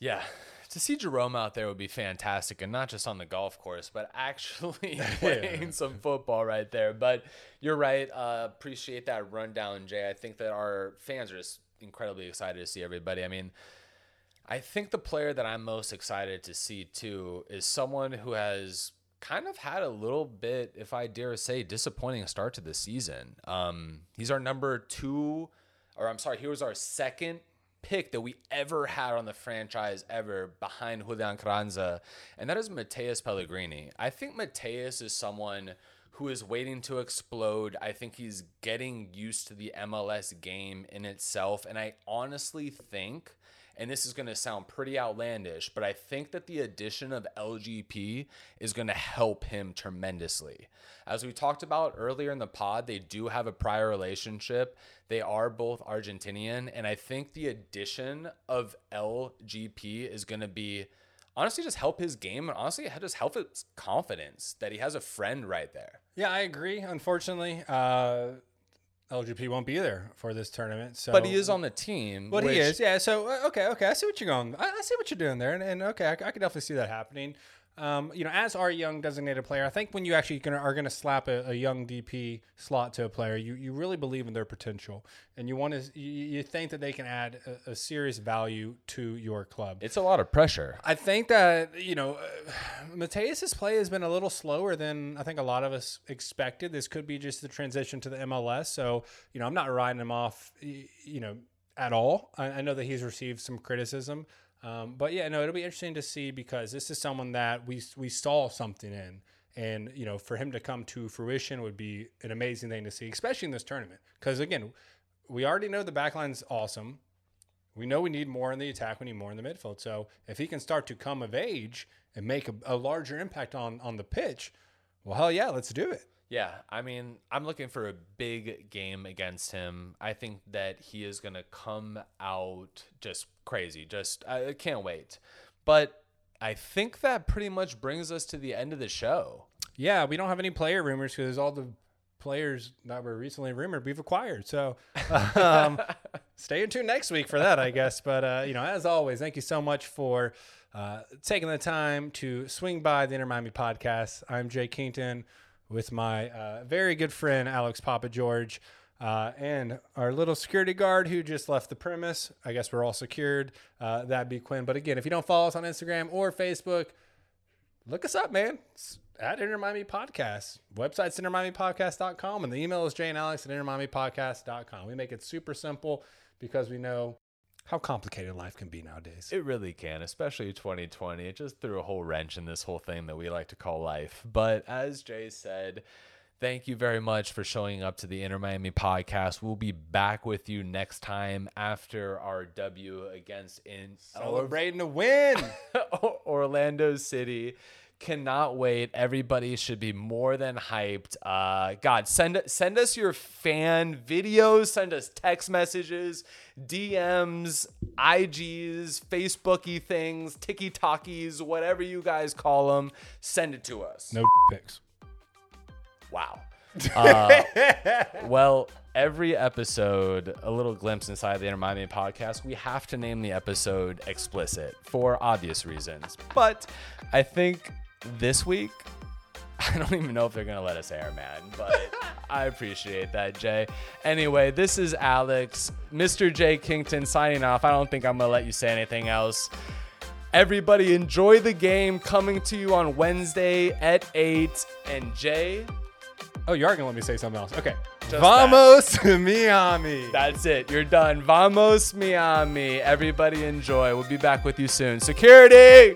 Yeah. To see Jerome out there would be fantastic, and not just on the golf course, but actually playing yeah. some football right there. But you're right. Uh, appreciate that rundown, Jay. I think that our fans are just incredibly excited to see everybody. I mean, I think the player that I'm most excited to see, too, is someone who has kind of had a little bit, if I dare say, disappointing start to the season. Um, he's our number two, or I'm sorry, he was our second pick that we ever had on the franchise ever behind Julian Carranza, and that is Mateus Pellegrini. I think Mateus is someone who is waiting to explode. I think he's getting used to the M L S game in itself, and I honestly think, and this is going to sound pretty outlandish, but I think that the addition of L G P is going to help him tremendously. As we talked about earlier in the pod, they do have a prior relationship. They are both Argentinian, and I think the addition of L G P is going to be honestly just help his game, and honestly just help his confidence that he has a friend right there. Yeah, I agree. Unfortunately, uh, L G P won't be there for this tournament. So, but he is on the team. But which... he is, yeah. So, okay, okay. I see what you're going. I, I see what you're doing there. And, and okay, I, I can definitely see that happening. Um, you know, as our young designated player, I think when you actually gonna, are going to slap a, a young D P slot to a player, you, you really believe in their potential. And you want to you, you think that they can add a, a serious value to your club. It's a lot of pressure. I think that, you know, uh, Mateus's play has been a little slower than I think a lot of us expected. This could be just the transition to the M L S. So, you know, I'm not riding him off, you know, at all. I, I know that he's received some criticism. Um, but yeah, no, it'll be interesting to see because this is someone that we we saw something in, And, you know, for him to come to fruition would be an amazing thing to see, especially in this tournament. Because, again, we already know the backline's awesome. We know we need more in the attack. We need more in the midfield. So if he can start to come of age and make a, a larger impact on, on the pitch, well, hell yeah, let's do it. Yeah, I mean, I'm looking for a big game against him. I think that he is going to come out just crazy. Just, I can't wait. But I think that pretty much brings us to the end of the show. Yeah, we don't have any player rumors because all the players that were recently rumored we've acquired. So um, stay tuned next week for that, I guess. But, uh, you know, as always, thank you so much for uh, taking the time to swing by the Inter Miami podcast. I'm Jay Kington with my uh, very good friend, Alex Papa George, uh, and our little security guard who just left the premise. I guess we're all secured. Uh, that'd be Quinn. But again, if you don't follow us on Instagram or Facebook, look us up, man. It's at Inter Miami Podcast. Website's Inter Miami Podcast dot com, and the email is Jay and Alex at Inter Miami Podcast dot com. We make it super simple because we know how complicated life can be nowadays. It really can, especially twenty twenty. It just threw a whole wrench in this whole thing that we like to call life. But as Jay said, thank you very much for showing up to the Inter Miami podcast. We'll be back with you next time after our W against in celebrating a win. Orlando City. Cannot wait. Everybody should be more than hyped. Uh, God, send send us your fan videos, send us text messages, D Ms, I Gs, Facebooky things, Tiki Talkies, whatever you guys call them. Send it to us. No pics. Wow. Uh, well, every episode, a little glimpse inside the Inter Miami podcast, we have to name the episode explicit for obvious reasons. But I think this week, I don't even know if they're going to let us air, man. But I appreciate that, Jay. Anyway, this is Alex, Mister Jay Kington, signing off. I don't think I'm going to let you say anything else. Everybody, enjoy the game coming to you on Wednesday at eight. And Jay... Oh, you are going to let me say something else. Okay. Just Vamos that. Miami. That's it. You're done. Vamos Miami. Everybody enjoy. We'll be back with you soon. Security.